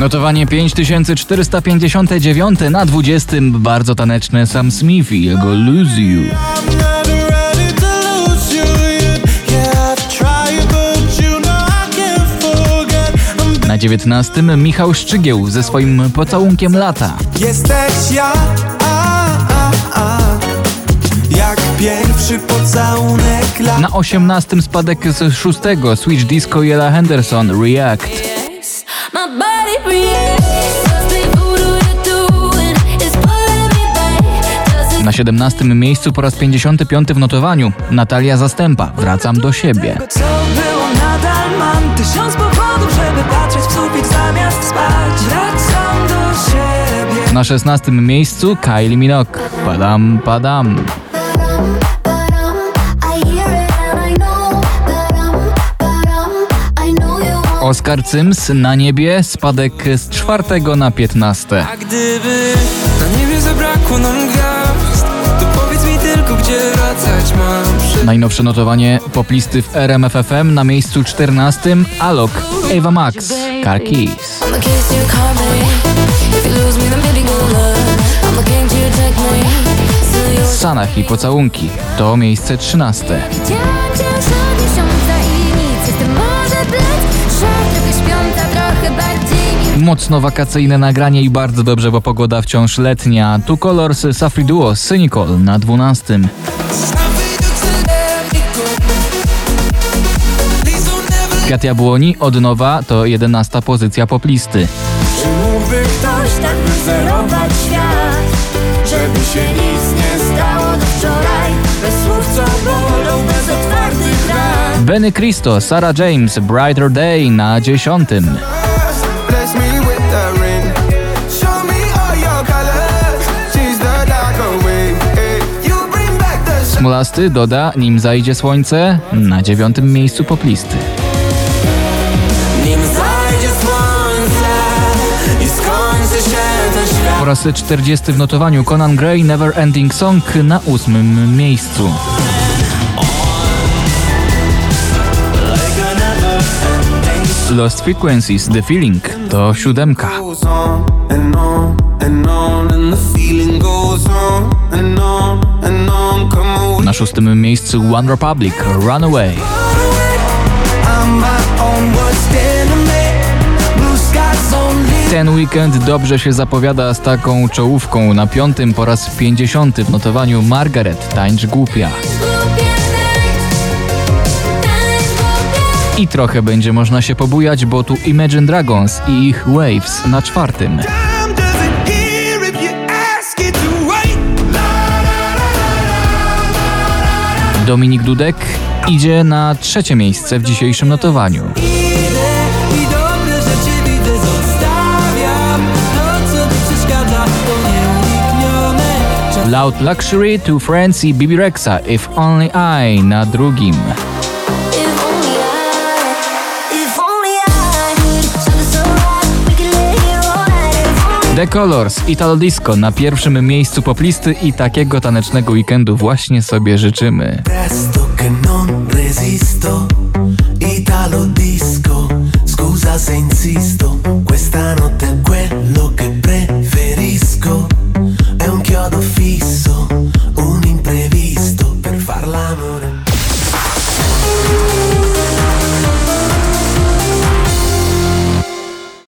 Notowanie 5459 na 20. Bardzo taneczny Sam Smith i jego Lose You. Na 19. Michał Szczygieł ze swoim Pocałunkiem lata. Jesteś ja, jak pierwszy pocałunek lata. Na 18. spadek z 6. Switch Disco i Ella Henderson, React. Na 17. miejscu po raz 55 w notowaniu Natalia Zastępa, Wracam do siebie. Na 16. miejscu Kylie Minogue, Padam, padam. Oscar Sims, Na niebie, spadek z 4 na 15. A gdyby na niebie zabrakło nam gwiazd, to powiedz mi tylko, gdzie wracać mam. Najnowsze notowanie Poplisty w RMF FM, na miejscu 14. Alok, Ava Max, Car Keys. Sanach i pocałunki to miejsce 13. Mocno wakacyjne nagranie i bardzo dobrze, bo pogoda wciąż letnia. The Colors, Safri Duo, Nicol na 12. Kwiat jabłoni od nowa to 11. pozycja poplisty. Czy mógłby ktoś tak wyzerować świat, żeby się nic nie stało do wczoraj, bez słów co bolą, bez otwartych ran. Benny Cristo, Sarah James, Brighter Day na 10. Smolasty, Doda, Nim zajdzie słońce, na 9. miejscu poplisty. Nim zajdzie słońce i skończy się ten świat. Po raz 40 w notowaniu Conan Gray, Never Ending Song na 8. miejscu. Lost Frequencies, The Feeling to 7. Na 6. miejscu OneRepublic, Runaway. Ten weekend dobrze się zapowiada z taką czołówką. Na 5. po raz 50 w notowaniu Margaret, Tańcz głupia. I trochę będzie można się pobujać, bo tu Imagine Dragons i ich Waves na 4. Dominik Dudek idzie na 3. miejsce w dzisiejszym notowaniu. Loud Luxury, Two Friends i Bebe Rexha, If Only I na 2. The Colors, Italo Disco na 1. miejscu poplisty i takiego tanecznego weekendu właśnie sobie życzymy. Presto che non resisto, Italo Disco.